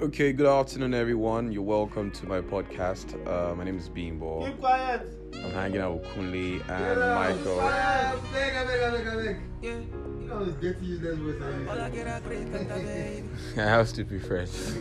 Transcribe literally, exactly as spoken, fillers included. Okay, good afternoon, everyone. You're welcome to my podcast. Uh, my name is Beanball. Keep quiet. I'm hanging out with Kunli and Michael. Beg, beg, beg, beg. Yeah. You know it's dirty, useless voice. I have stupid French.